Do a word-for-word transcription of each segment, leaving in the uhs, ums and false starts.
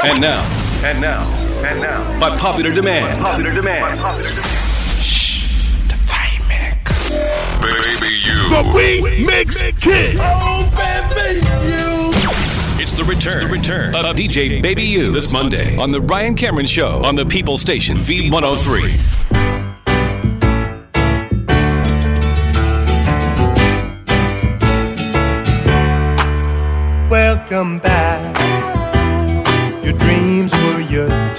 And now, and now, and now, by popular demand, by popular demand, by popular demand. Shh, the fine mix. Baby, you. The Wee Mix Kid. Oh, baby, you. It's the return, it's the return of D J Baby You this Monday on The Ryan Cameron Show on the People Station V one oh three. Welcome back. Your dreams were your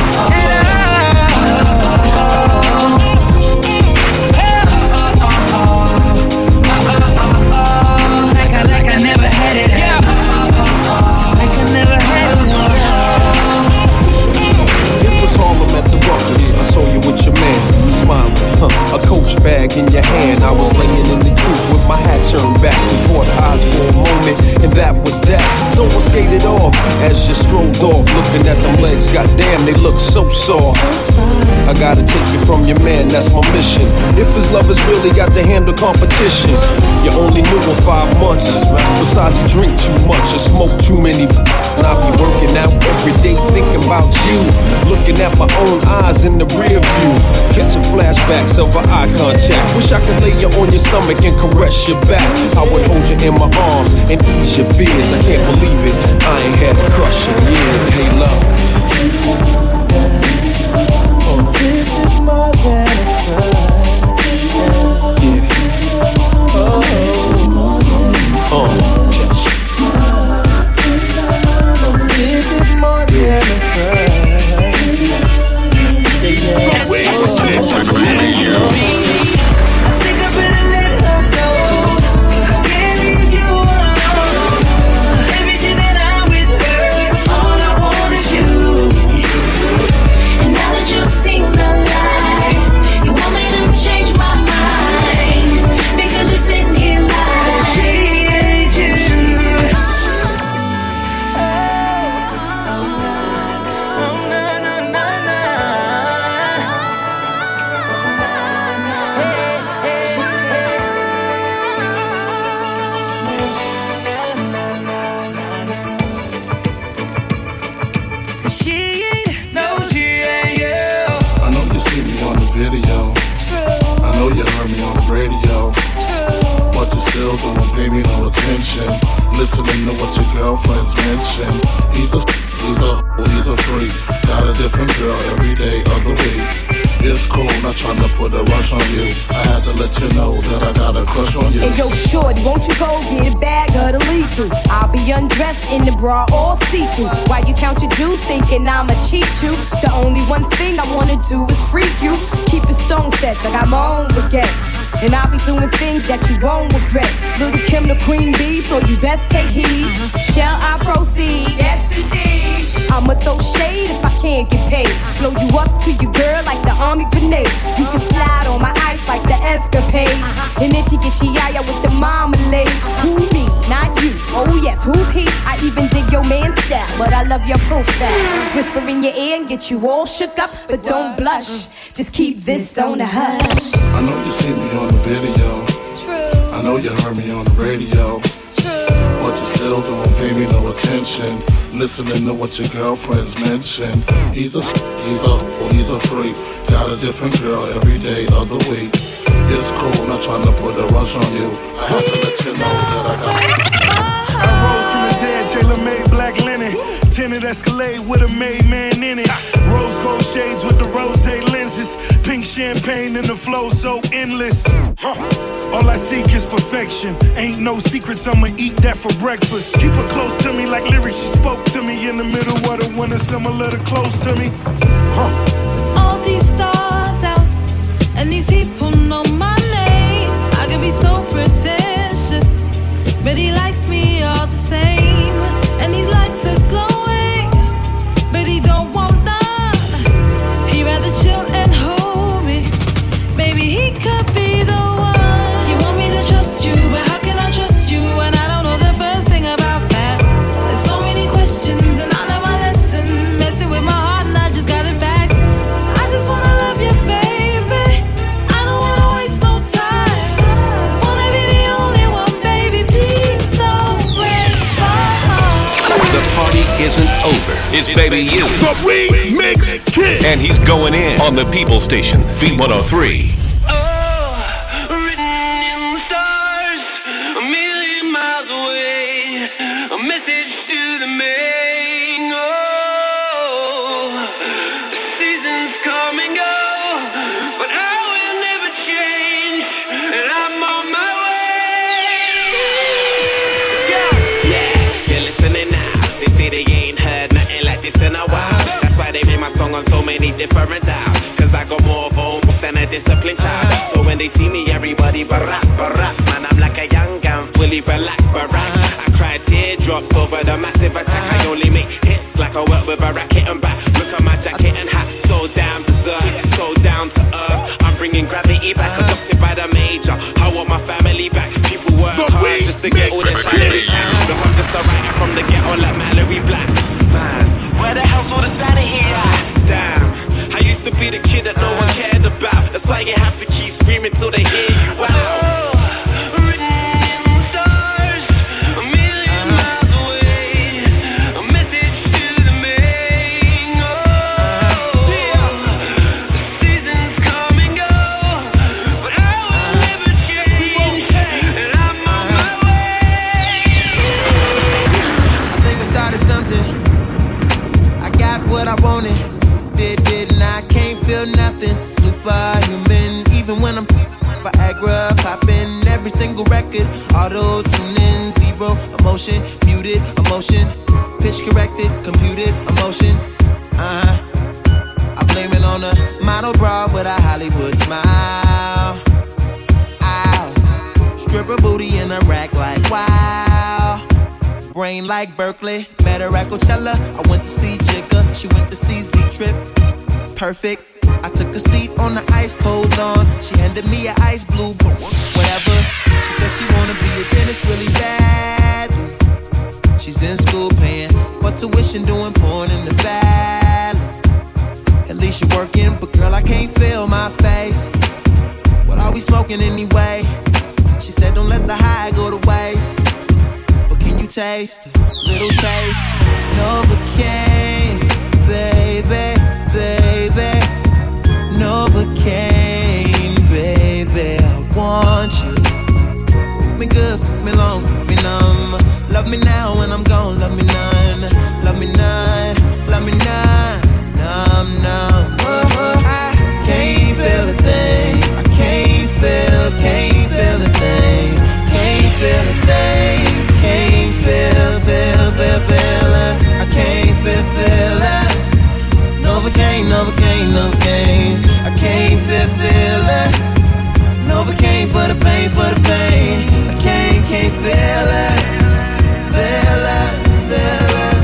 So sore. I gotta take you from your man, that's my mission. If his love is really got to handle competition. You only knew him five months. Besides, you drink too much or smoke too many. And I be working out every day thinking about you. Looking at my own eyes in the rear view. Catching flashbacks of our eye contact. Wish I could lay you on your stomach and caress your back. I would hold you in my arms and ease your fears. I can't believe it, I ain't had a crush in years. Hey love. This is more than a crime. Yeah. Oh. Oh. This is more than a crime. Yeah. Wait, what's next? You. attention, listening to what your girlfriends mention. He's a, he's a, he's a freak. Got a different girl every day of the week. It's cool, not trying to put a rush on you. I had to let you know that I got a crush on you. Hey yo, shorty, won't you go get a bag of the lethal? I'll be undressed in the bra all see-through. While you count your juice, thinking I'ma cheat you. The only one thing I wanna do is freak you. Keep it stone set, I got my own regrets. And I'll be doing things that you won't regret. Little Kim the queen bee, so you best take heed. Shall I proceed? Yes, indeed. I'ma throw shade if I can't get paid. Blow you up to your girl like the army grenade. You can slide on my ice like the escapade. And then she get your yaya with the marmalade. Who me? Not you. Oh yes, who's he? I even dig your man's style, but I love your profile. Whisper in your ear and get you all shook up, but don't blush. Just keep this on the hush. I know you see me on the video. True. I know you heard me on the radio. But you still don't pay me no attention, listening to what your girlfriends mention. He's a, he's a, well, he's a freak. Got a different girl every day of the week. It's cool, not trying to put a rush on you. I have to let you know that I got. I rose from the dead, tailor-made black linen, tinted Escalade with a made man in it. Rose gold shades with the rosé lenses, pink champagne in the flow so endless. All I seek is perfection. Ain't no secrets, I'ma eat that for breakfast. Keep her close to me like lyrics she spoke to me in the middle of the winter, similar to close to me. Huh. All these stars out, and these people know my name. I could be so pretentious, but he likes me all the same. And these lights are glowing, but he don't want none. He'd rather chill and hold me. Maybe he could be the one. You, but how can I trust you when I don't know the first thing about that? There's so many questions and I know my lesson. Messing with my heart and I just got it back. I just wanna love you, baby. I don't wanna waste no time. Wanna be the only one, baby, please don't break my heart. The party isn't over. It's, it's Baby You, the Remix Kid. And he's going in on the People Station V one oh three. On so many different dials, cause I got more of almost than a disciplined child. So when they see me, everybody barack, baracks. Man, I'm like a young gun, fully black, barack. I cry teardrops over the massive attack. I only make hits like I work with a racket and bat. Look at my jacket and hat, so damn berserk, so down to earth. I'm bringing gravity back, adopted by the major. I want my family back. People work hard just to get all this family back. The I'm just arriving from the ghetto like Mallory Black. Man, where the hell's all the sanity at? Damn, I used to be the kid that no one cared about. That's why you have to keep screaming till they hear you out. Oh, written in the stars, a million miles away, a message to the main. Oh, the seasons come and go, but I will never change, and I'm on my way. I think I started something. I got what I wanted. Did, did, and I can't feel nothing. Superhuman, even when I'm Viagra popping. Every single record, auto tuning, zero emotion, muted emotion, pitch corrected, computed emotion. Uh huh. I blame it on a model broad with a Hollywood smile. Ow. Stripper booty in a rack like wow. Brain like Berkeley, met her at Coachella. I went to see Jigga, she went to see Z-Trip. Perfect, I took a seat on the ice cold lawn. She handed me an ice blue, but whatever. She said she wanna be a dentist really bad. She's in school paying for tuition, doing porn in the valley. At least you're working, but girl, I can't feel my face. What are we smoking anyway? She said don't let the high go to waste. Taste, little taste, Novocaine, baby, baby, Novocaine, baby, I want you. Me good, me long, me long. feel, feel it. Novocaine for the pain, for the pain. I can't, can't feel it. Feel it, feel it.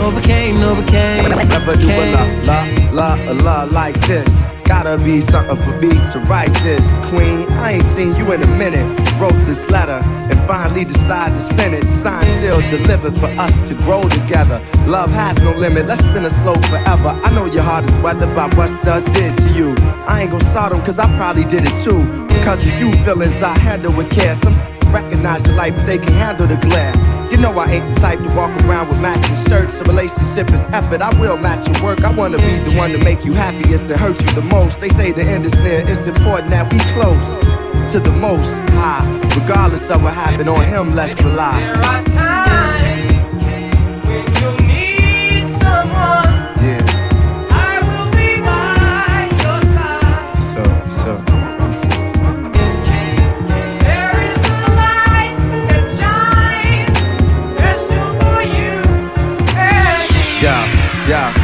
Ooh. Novocaine, Novocaine. Never do a la, la, la, la, la like this. Gotta be something for me to write this. Queen, I ain't seen you in a minute. Wrote this letter and finally decided to send it. Signed, sealed, delivered for us to grow together. Love has no limit, let's spin a slow forever. I know your heart is weathered by what studs did to you. I ain't gon' start them cause I probably did it too. Because of you feelings I handle with care. Some recognize your life, they can handle the glare. You know I ain't the type to walk around with matching shirts. A relationship is effort, I will match your work. I wanna be the one to make you happiest and hurt you the most. They say the end is near, it's important that we close to the most high. Regardless of what happened, on him let's rely. There are times when you need someone. Yeah. I will be by your side. So, so there is a light that shines special for you and me. Yeah, yeah.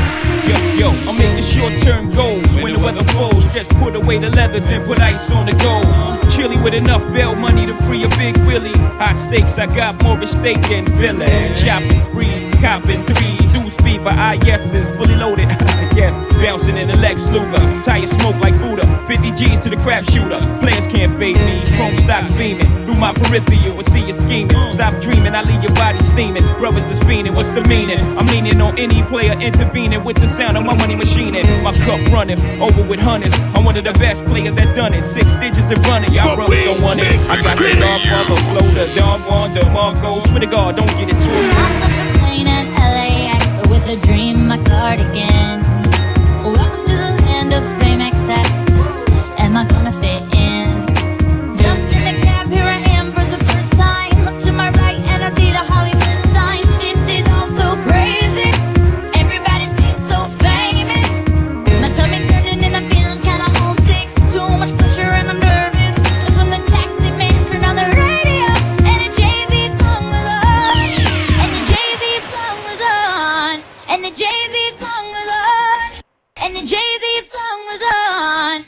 Yo, yo, I'm making short-term goals. When the weather flows, just put away the leathers and put ice on the gold. Chilly with enough bail money to free a big Willie. High stakes, I got more at stake than villain. Shopping sprees, copping three. Dudes feed by I Ss, fully loaded. Yes, bouncing in the Lex Luger. Tire smoke like Buddha. fifty G's to the crap shooter. Plans can't fade me. Chrome stocks beaming. Through my peripheral, I see you scheming. Stop dreaming, I leave your body steaming. Brothers is fiending, what's the meaning? I'm leaning on any player intervening with the sound of my money machine. My cup running over with hundreds. I'm one of the best players that done it. Six digits to run it. Y'all brothers don't want it. I got the dog on the flow, the dog on the Marco. Swear to God, don't get it twisted. I took the plane at L A X with a dream, my cardigan. Welcome to the land of fame excess. Am I gonna fit in? Jumped in the cab, here I am for the first time. Look to my right and I see the Hollywood sign. This is all so crazy. Everybody seems so famous. My tummy's turning and I'm feeling kinda homesick. Too much pressure and I'm nervous. That's when the taxi man turned on the radio and a Jay-Z song was on. And the Jay-Z song was on. And the Jay-Z song was on.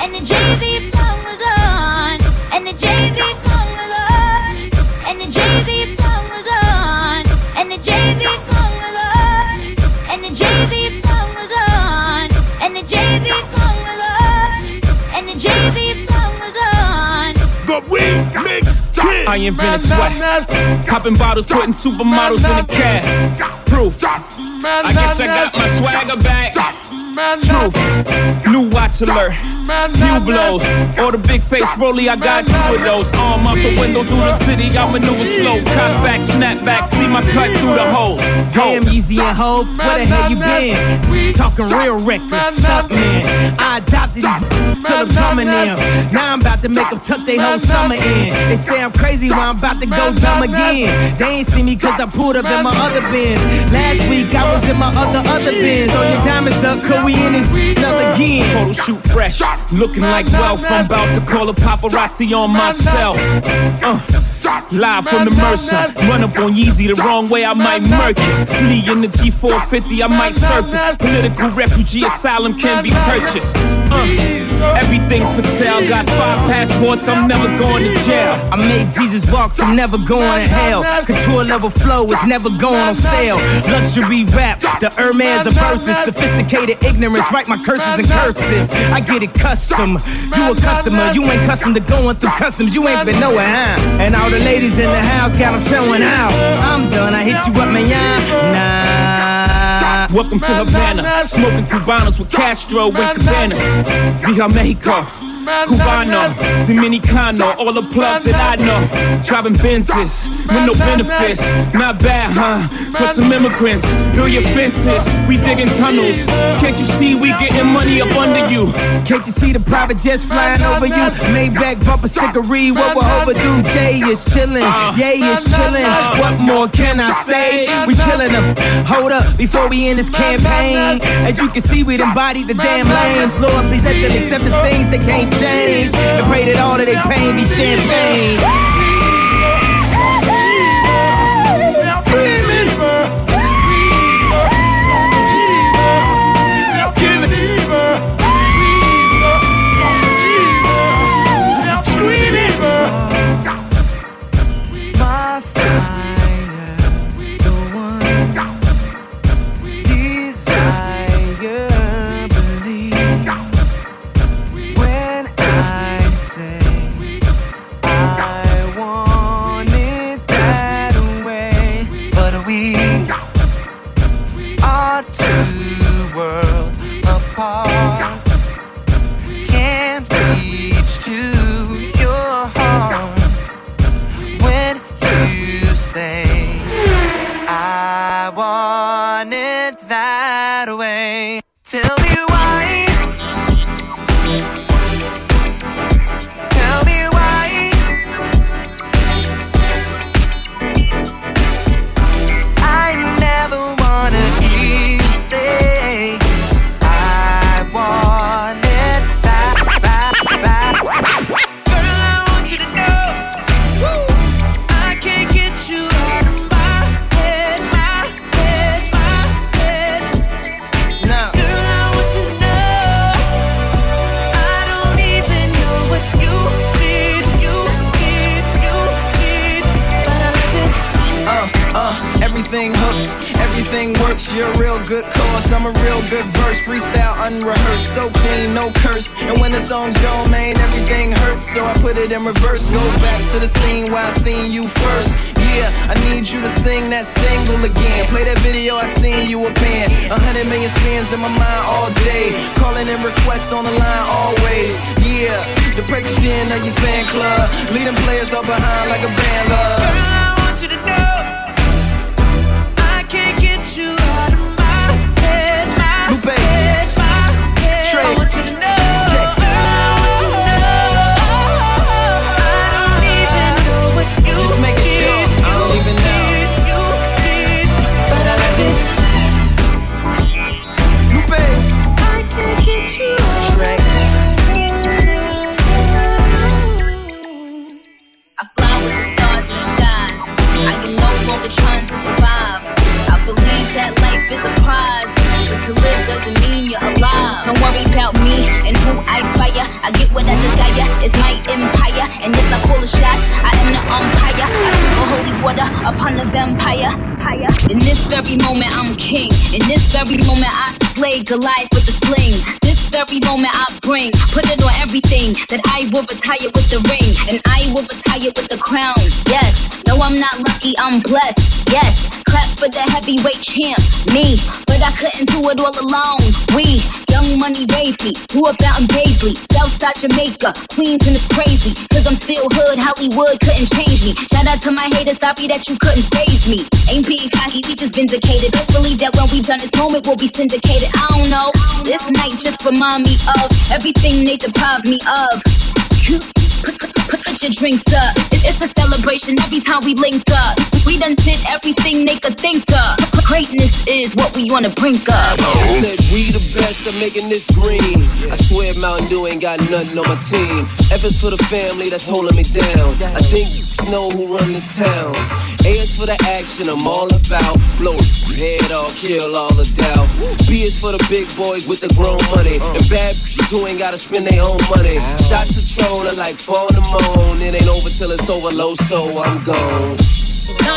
And the Jay-Z song was on. And the Jay-Z song was on. And the Jay-Z song was on. And the Jay-Z song was on. And the Jay-Z song was on. And the Jay-Z song was on. And the Jay-Z song was on. And the Jay-Z song was on. And the Jay-Z song was on. The Wing Mix Kid. I invented sweat. Popping bottles, putting supermodels in a cab. Proof. I guess I got my swagger back. Truth. New watch alert. New blows. All the big face rolly, I got two of those. Arm out the window through the city, I maneuver slow. Cut back, snap back, see my cut through the holes. Damn, Yeezy and Hov, where the hell you been? Talking real reckless, stuck man. I adopted these, till I'm drumming them. Now I'm about to make them tuck they whole summer in. They say I'm crazy, well I'm about to go dumb again. They ain't see me cause I pulled up in my other bins. Last week I was in my other, other bins. Throw your diamonds up, cause we in this up again. Photo shoot fresh. Looking like wealth, I'm about to call a paparazzi on myself. Uh, live from the Mercer, run up on Yeezy the wrong way, I might murk it. Flee in the G four fifty, I might surface. Political refugee asylum can be purchased. Uh, everything's for sale, got five passports, I'm never going to jail. I made Jesus walks, I'm never going to hell. Couture level flow, it's never going on sale. Luxury rap, the Hermes of verses. Sophisticated ignorance, write my curses in cursive. I get it custom, you a customer, you ain't custom to going through customs, you ain't been nowhere, huh? And all the ladies in the house got them showing out. I'm done, I hit you up, man, yeah, nah. Welcome to Havana, smoking Cubanos with Castro and Cabanas. Via Mexico, Cubano, Dominicano, all the plugs that I know. Driving Benzes with no benefits, not bad, huh? For some immigrants, build your fences, we digging tunnels. Can't you see we getting money up under you? Can't you see the private jets flying over you? Maybach bumper stickery, what we're overdue? Jay is chilling, Yay is chilling. What more can I say? We killing them. Hold up, before we end this campaign. As you can see, we done bodied the damn lambs. Lord, please let them accept the things that can't change, and pray that all that they pay me champagne. are two worlds apart. Can't reach to your heart when you say I want it that way. Tell me why. You're a real good cause, I'm a real good verse. Freestyle unrehearsed, so clean, no curse. And when the song's gone, man, everything hurts. So I put it in reverse, go back to the scene where I seen you first. Yeah, I need you to sing that single again. Play that video, I seen you a band. A hundred million spins in my mind all day. Calling in requests on the line always. Yeah, the president of your fan club. Leading players all behind like a band love. Girl, I want you to know I can't get you out of my head, my Lupe. Head, my head. Trey. I want you to know, yeah. I want you to know, I don't even know what you just making did, sure I don't you even did, know. You did, but I love it. Lupe, I can't get you out. Trey. I fly with the stars in the skies. I can no longer trying to survive. Believe that life is a prize, but to live doesn't mean you're alive. Don't worry about me and who I fire. I get what I desire, it's my empire. And yes, I call the shots, I am the umpire. I sprinkle holy water upon the vampire. In this very moment, I'm king. In this very moment, I slay Goliath with a sling. This very moment, I bring, put it on everything, that I will retire with the ring. And I will retire with the crown. Yes, no, I'm not lucky, I'm blessed. Yes, clap for the heavyweight champ, me. But I couldn't do it all alone. We, Young Money Wavy, who about in Daisley, Southside Jamaica, Queens, and it's crazy. Cause I'm still hood, Hollywood couldn't change me. Shout out to my haters, sorry that you couldn't phase me. Ain't being cocky, we just vindicated. Just believe that when we've done this moment, we'll be syndicated. I don't know, this night just remind me of everything they deprived me of. Put your drinks up, it's a celebration every time we link up. We done did everything they could think of. Greatness is what we on the brink of. I said we the best at making this green. I swear Mountain Dew ain't got nothing on my team. F's for the family that's holding me down. I think you know who run this town. A is for the action I'm all about. Blow head off, kill all the doubt. B is for the big boys with the grown money. And bad who ain't gotta spend their own money. Shots of troll are like fall in the moan. It ain't over till it's over low, so I'm gone.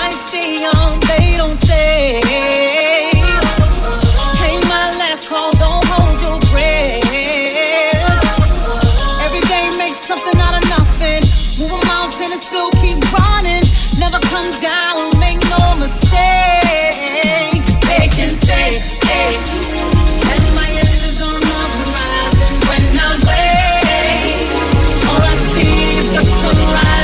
I stay young, they don't stay. Ain't my last call, don't hold your breath. Every day makes something out of nothing. Move a mountain and still keep running. Never come down, make no mistake. They can say, hey, and my end is on the horizon. When I wait, all I see is the sunrise.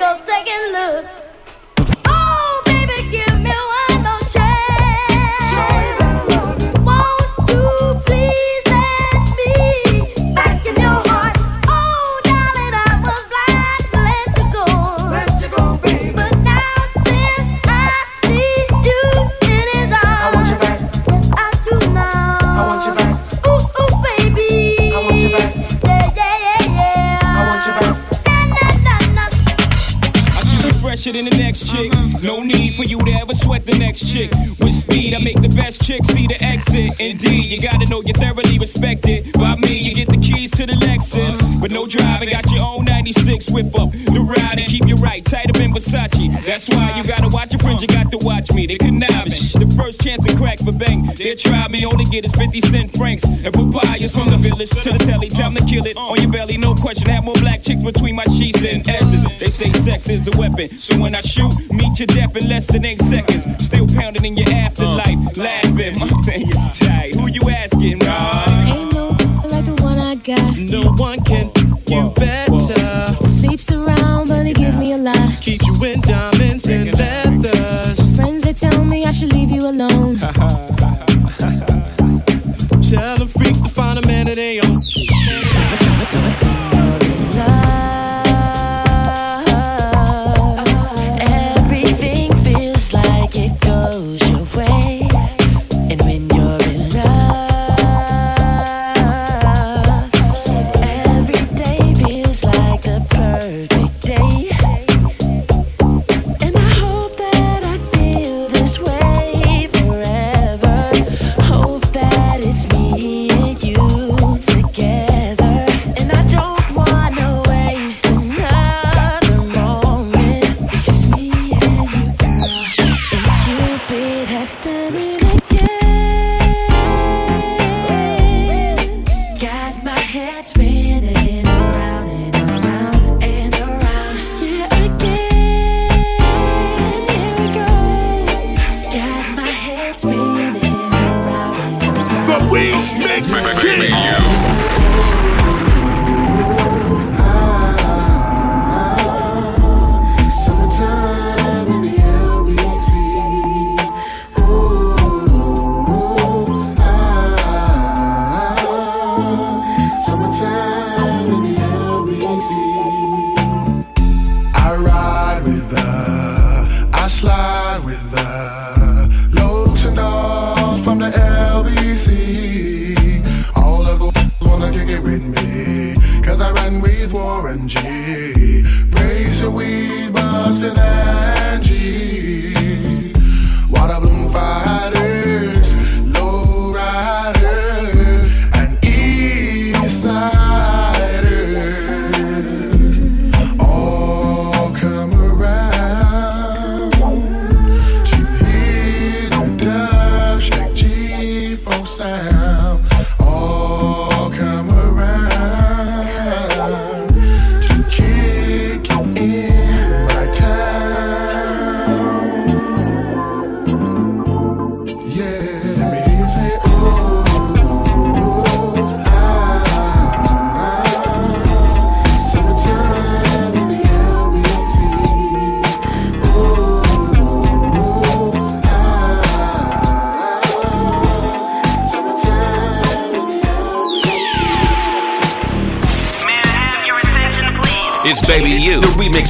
no second look. Oh, baby, give me one more chance. Won't you please let me back in your heart? Oh, darling, I was blind to let you go. Let you go, baby. But now since I see you in his arms, I want you back. Yes, I do now. I want you back. Ooh, ooh, baby. I want you back. Yeah, yeah, yeah, yeah. I want you back. Fresher than the next chick. No need for you to ever sweat the next chick. With speed, I make the best chick see the exit. Indeed, you gotta know you're thoroughly respected. By me, you get the keys to the Lexus. But no driving, got your own ninety-six. Whip up the ride and keep you right. Tight up in Versace. That's why you gotta watch your friends, you got to watch me. They conniving. The first chance to crack for bang. They try me, only get is fifty cent francs. And papayas from the village to the telly. Time to kill it. On your belly, no question. Have more black chicks between my sheets than S's. They say sex is a weapon. So when I shoot, meet your death in less than eight seconds. Still pounding in your afterlife, uh, laughing. My thing is tight. Who you asking, Ryan? Ain't no like the one I got. No one can do better. Sleeps around, but it gives me a lot. Keep you in diamonds and leathers. Friends, they tell me I should leave you alone. Tell them freaks to find a man that they own. Love.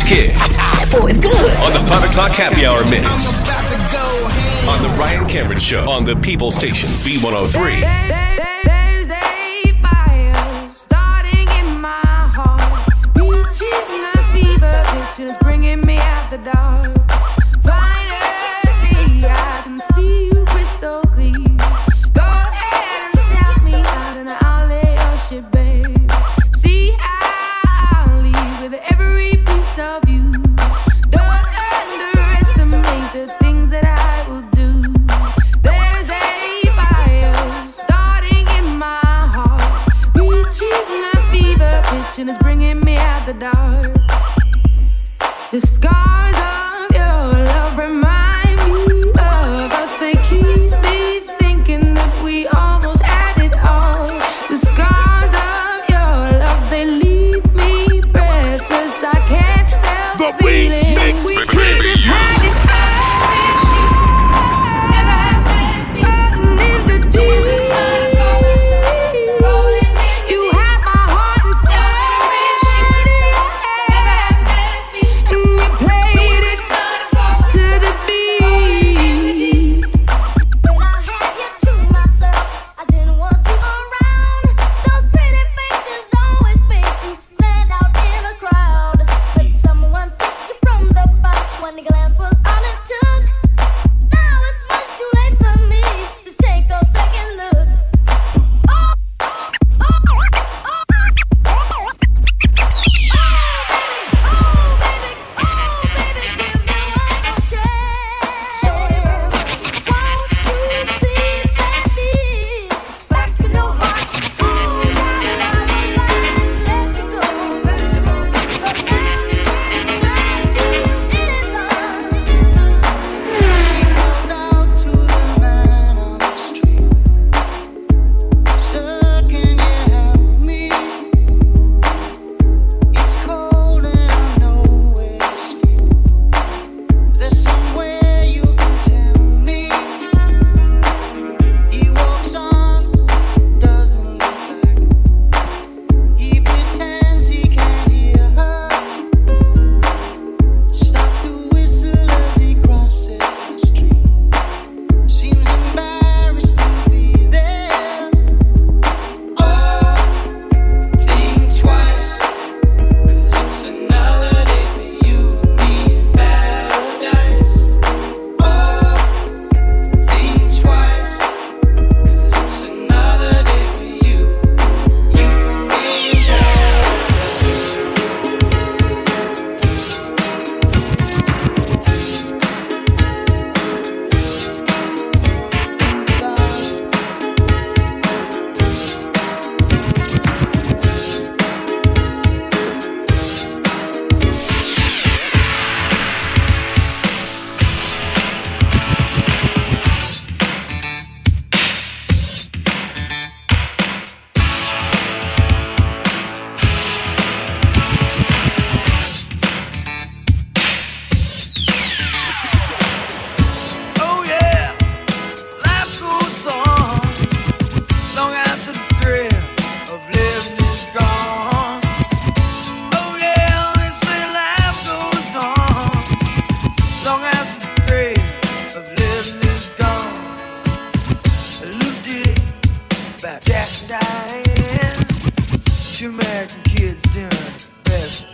Kid. Oh, it's good. On the five o'clock happy hour minutes. On the Ryan Cameron Show. On the People Station V one oh three. Hey. We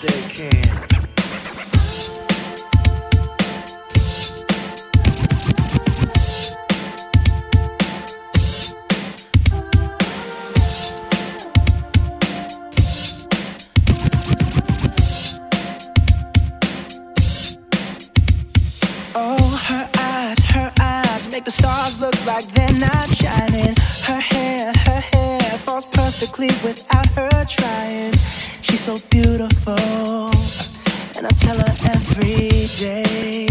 they can. The stars look like they're not shining. Her hair, her hair falls perfectly without her trying. She's so beautiful, and I tell her every day.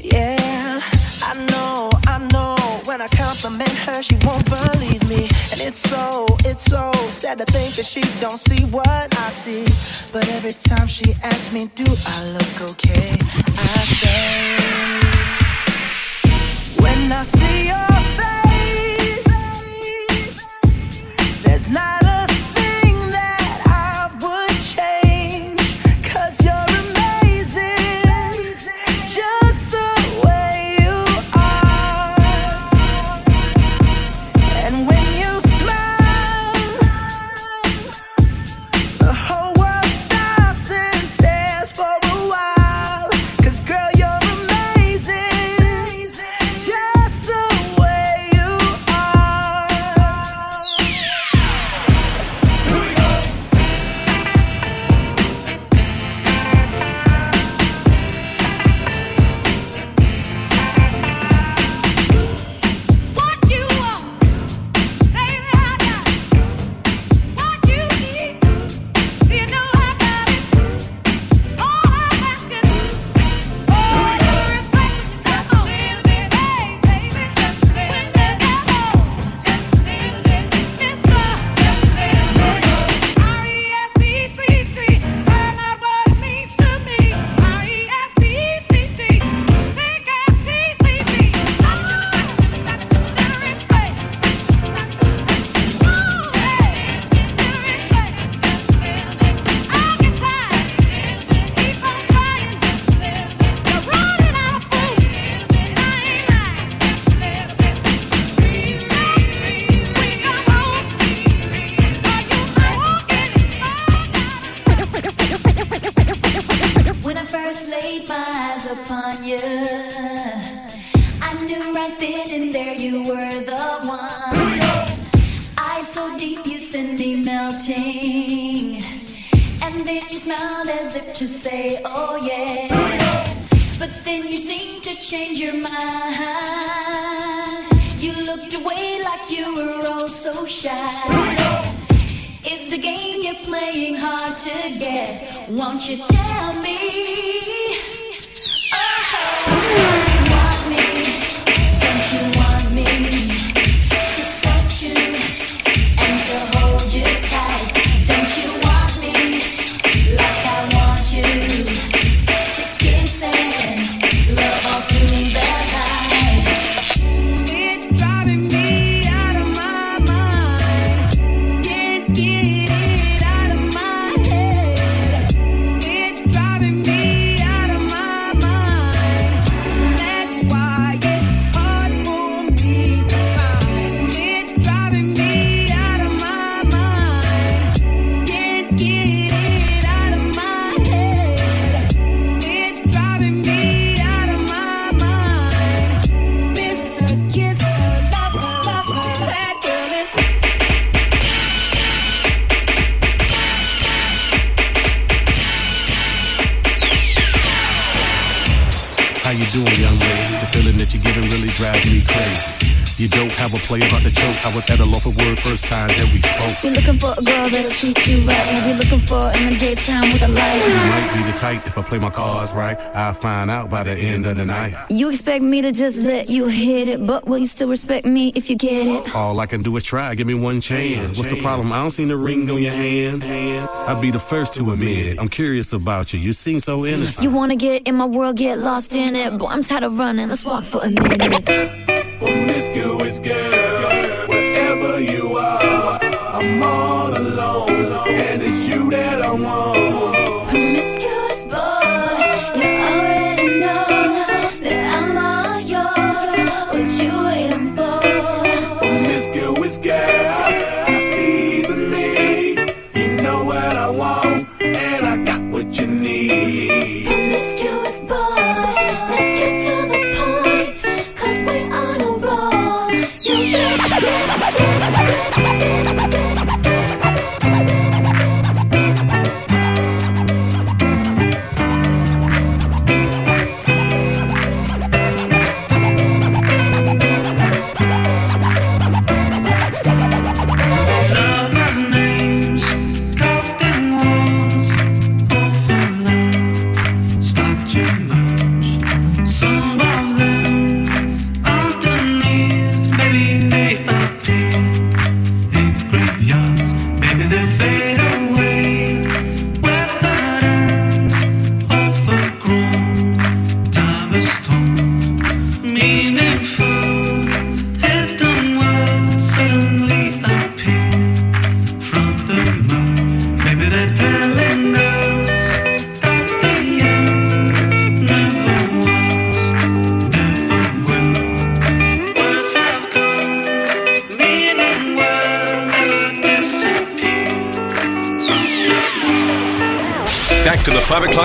Yeah, I know, I know. When I compliment her, she won't believe me. And it's so, it's so sad to think that she don't see what I see. But every time she asks me, do I look okay? I say, when I see your face, there's not a thing that I would change, 'cause you're amazing, just the way you are. And when you smile, the whole world stops and stares for a while, 'cause girl, you're amazing. If I play my cards right, I'll find out by the end of the night. You expect me to just let you hit it, but will you still respect me if you get it? All I can do is try, give me one chance. What's the problem? I don't see the ring on your hand. I'll be the first to admit it. I'm curious about you, you seem so innocent. You wanna get in my world, get lost in it. Boy, I'm tired of running, let's walk for a minute. Promiscuous girl, wherever you are, I'm all alone, and it's you that I want. Girl, you teasing me, you know what? that I want, and I got what you need. Promiscuous boy, let's get to the point, cause we on a roll. You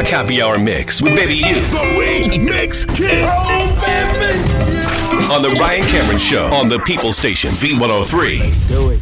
Happy Hour Mix with Baby You. The Week Mix Kid. Oh, baby. Yeah. On the Ryan Cameron Show on the People Station V one oh three. Let's do it.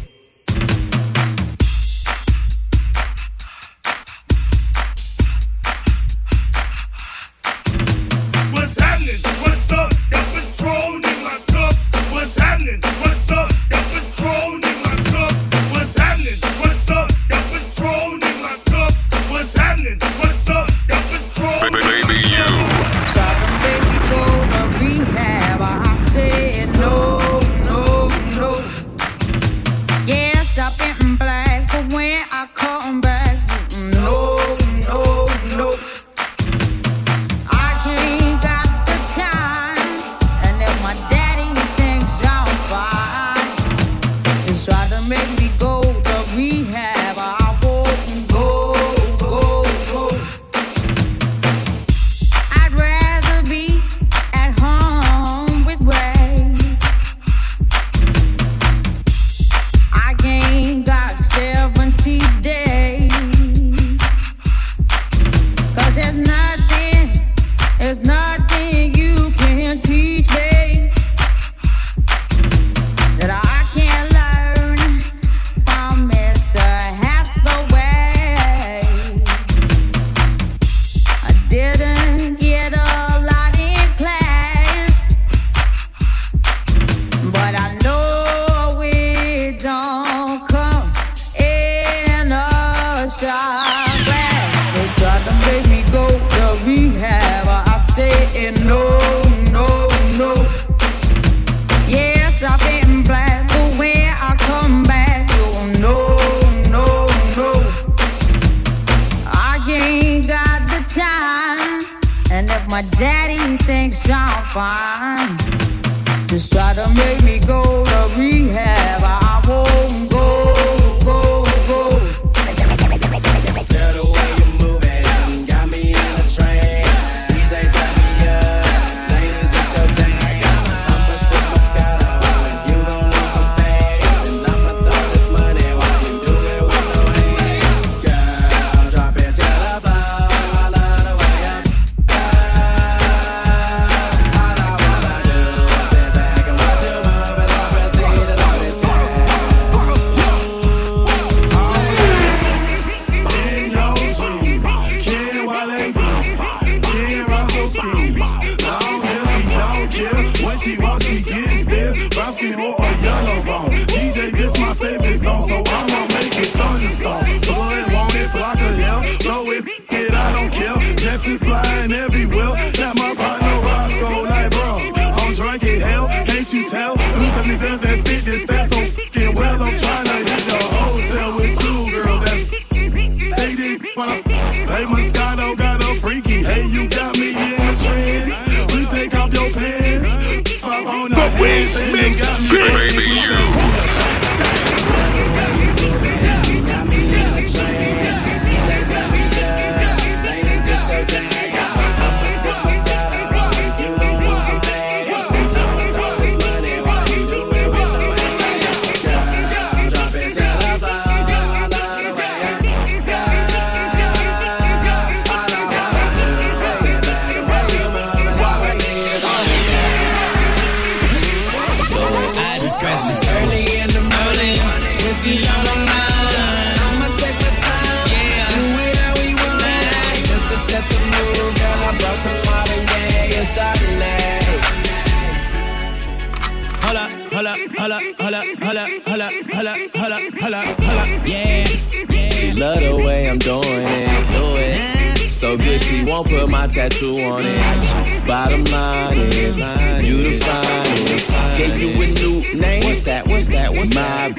hold up, hold up, hold up, hold up, hold up, hold up, yeah, yeah. She love the way I'm doing it, do it. So good she won't put my tattoo on it. Bottom line is, you the finest. Gave you a new name. What's that? What's that? What's my?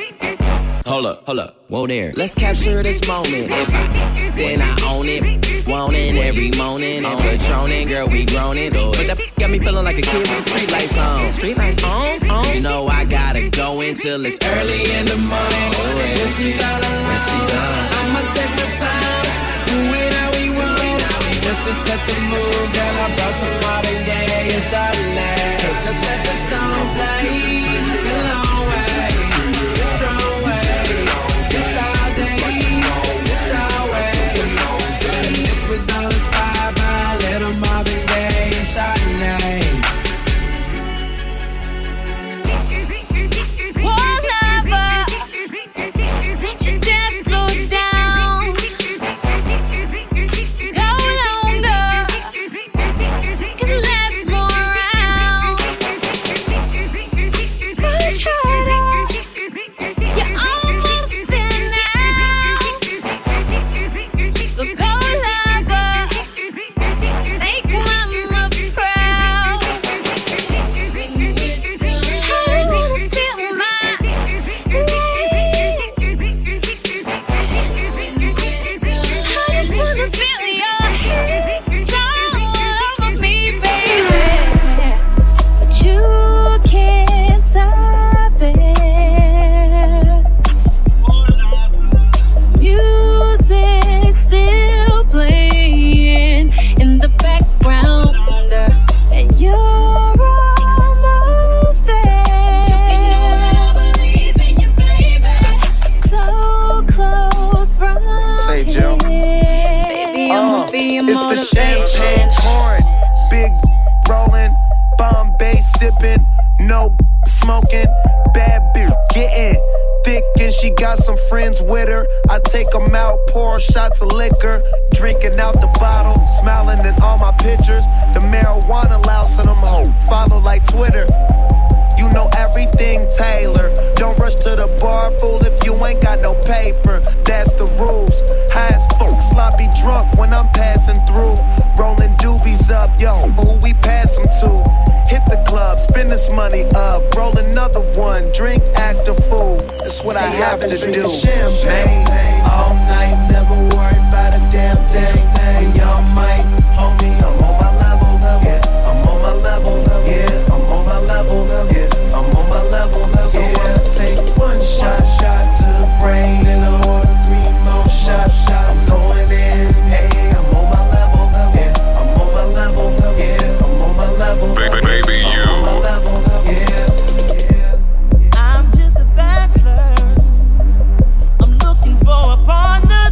Hold up, hold up, whoa there. Let's capture this moment. If I, then I own it. Want it every morning. On Patronin, girl, we groanin'. But that got me feeling like a kid with the streetlights on. Streetlights on, on. You know I gotta go until it's early in the morning. When she's all alone, she's all alone. I'ma take my time, do it how we want. Just to set the mood, girl, I brought some Marvin Gaye and Chardonnay. So just let the song play, the long way, the strong way. Was all inspired by little Marvin Gaye and Chardonnay. One lover, don't you just slow down. Go longer, can last more rounds. Push harder, you're almost there now. So go. Shots of liquor, drinking out the bottle, smiling in all my pictures. The marijuana louse in them ho, follow like Twitter. You know everything, Taylor. Don't rush to the bar, fool, if you ain't got no paper. That's the rules. High as fuck, sloppy drunk when I'm passing through. Rolling doobies up, yo, who we pass them to? Hit the club, spend this money up, roll another one, drink, act a fool. That's what See, I have to do. Champagne all night, never worry about a damn thing. And y'all might, homie, I'm on my level. Yeah, I'm on my level. Yeah, I'm on my level. Yeah, I'm on my level. So I'ma take one shot, shot to the brain, and I order three more shots. Shots going in. Hey, I'm on my level. Yeah, I'm on my level. Yeah, I'm on my level. Baby, you. I'm just a bachelor. I'm looking for a partner.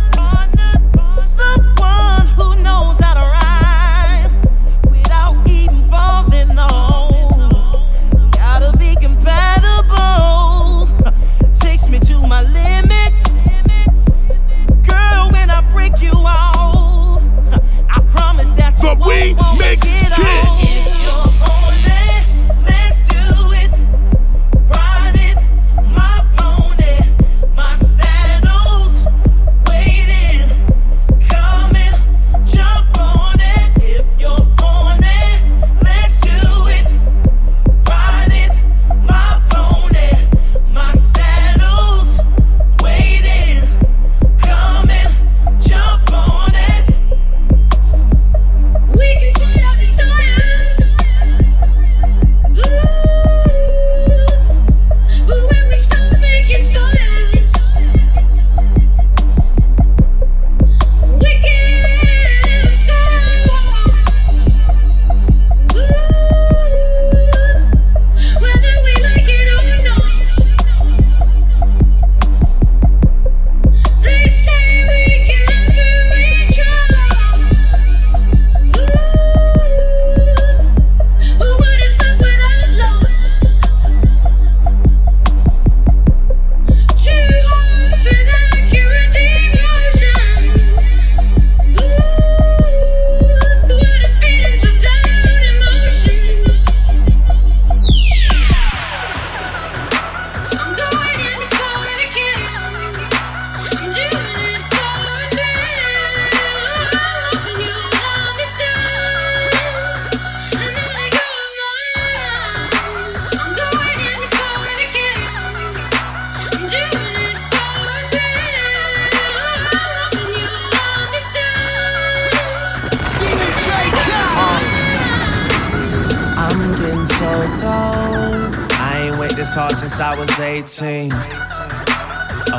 this hard since I was eighteen.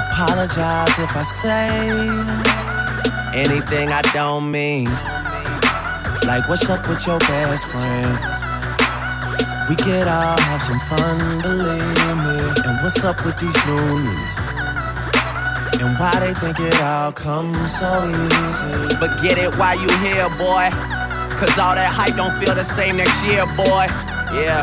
Apologize if I say anything I don't mean. Like, what's up with your best friend? We could all have some fun, believe me. And what's up with these loonies? And why they think it all comes so easy? But get it while you here, boy. Cause all that hype don't feel the same next year, boy. Yeah.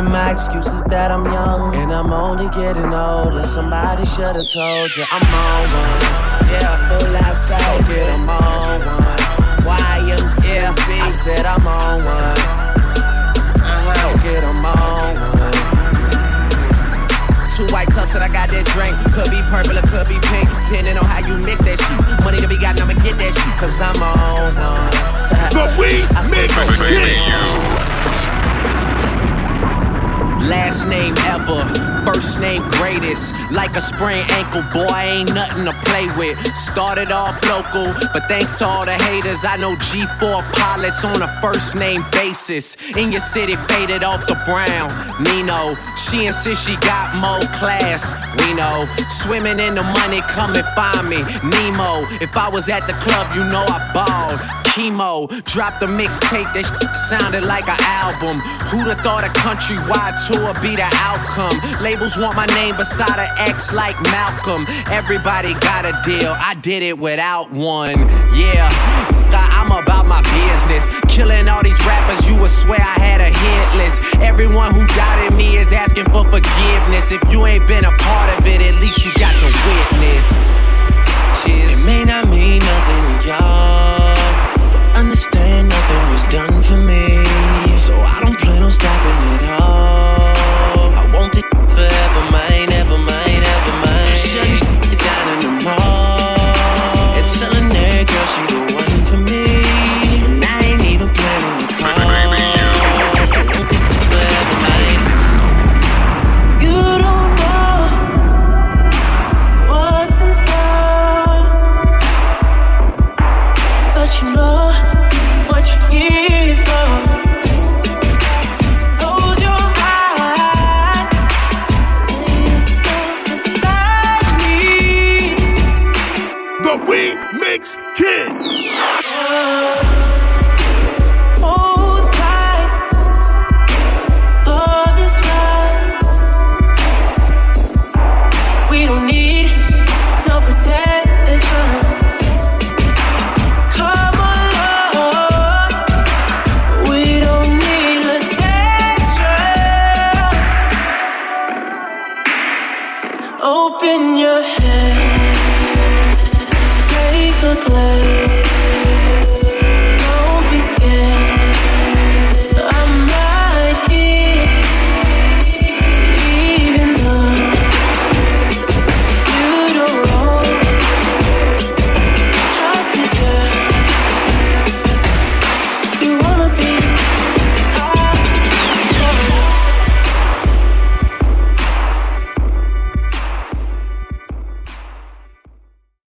And my excuse is that I'm young. And I'm only getting older. Somebody should've told you, I'm on one, yeah, full life baby, I'm on one, Y M C A, yeah, I said I'm on one, uh-huh, get them on one. Two white cups that I got that drink, could be purple or could be pink, depending on how you mix that shit, money to be gotten, I'ma get that shit, cause I'm on one, but we make it you. Last name ever. First name greatest, like a sprained ankle, boy, ain't nothing to play with. Started off local, but thanks to all the haters, I know G four pilots on a first name basis. In your city, faded off the brown, Nino. She insists she got more class, we know. Swimming in the money, come and find me, Nemo. If I was at the club, you know I balled. Chemo, dropped the mixtape, that sh- sounded like an album. Who'd have thought a countrywide tour be the outcome? Labels want my name beside an X like Malcolm. Everybody got a deal, I did it without one. Yeah, I'm about my business. Killing all these rappers, you would swear I had a hit list. Everyone who doubted me is asking for forgiveness. If you ain't been a part of it, at least you got to witness. Cheers. It may not mean nothing to y'all. Understand nothing was done for me, so I don't plan on stopping at all. I want it forever, mine, ever mine, ever mine. I'm shutting shit down in the mall. It's selling that girl, she the one for me. And I ain't even planning to call. I want this forever, mine. You don't know what's in store, but you know. Close your eyes, it's so beside me. The We Mix Kids.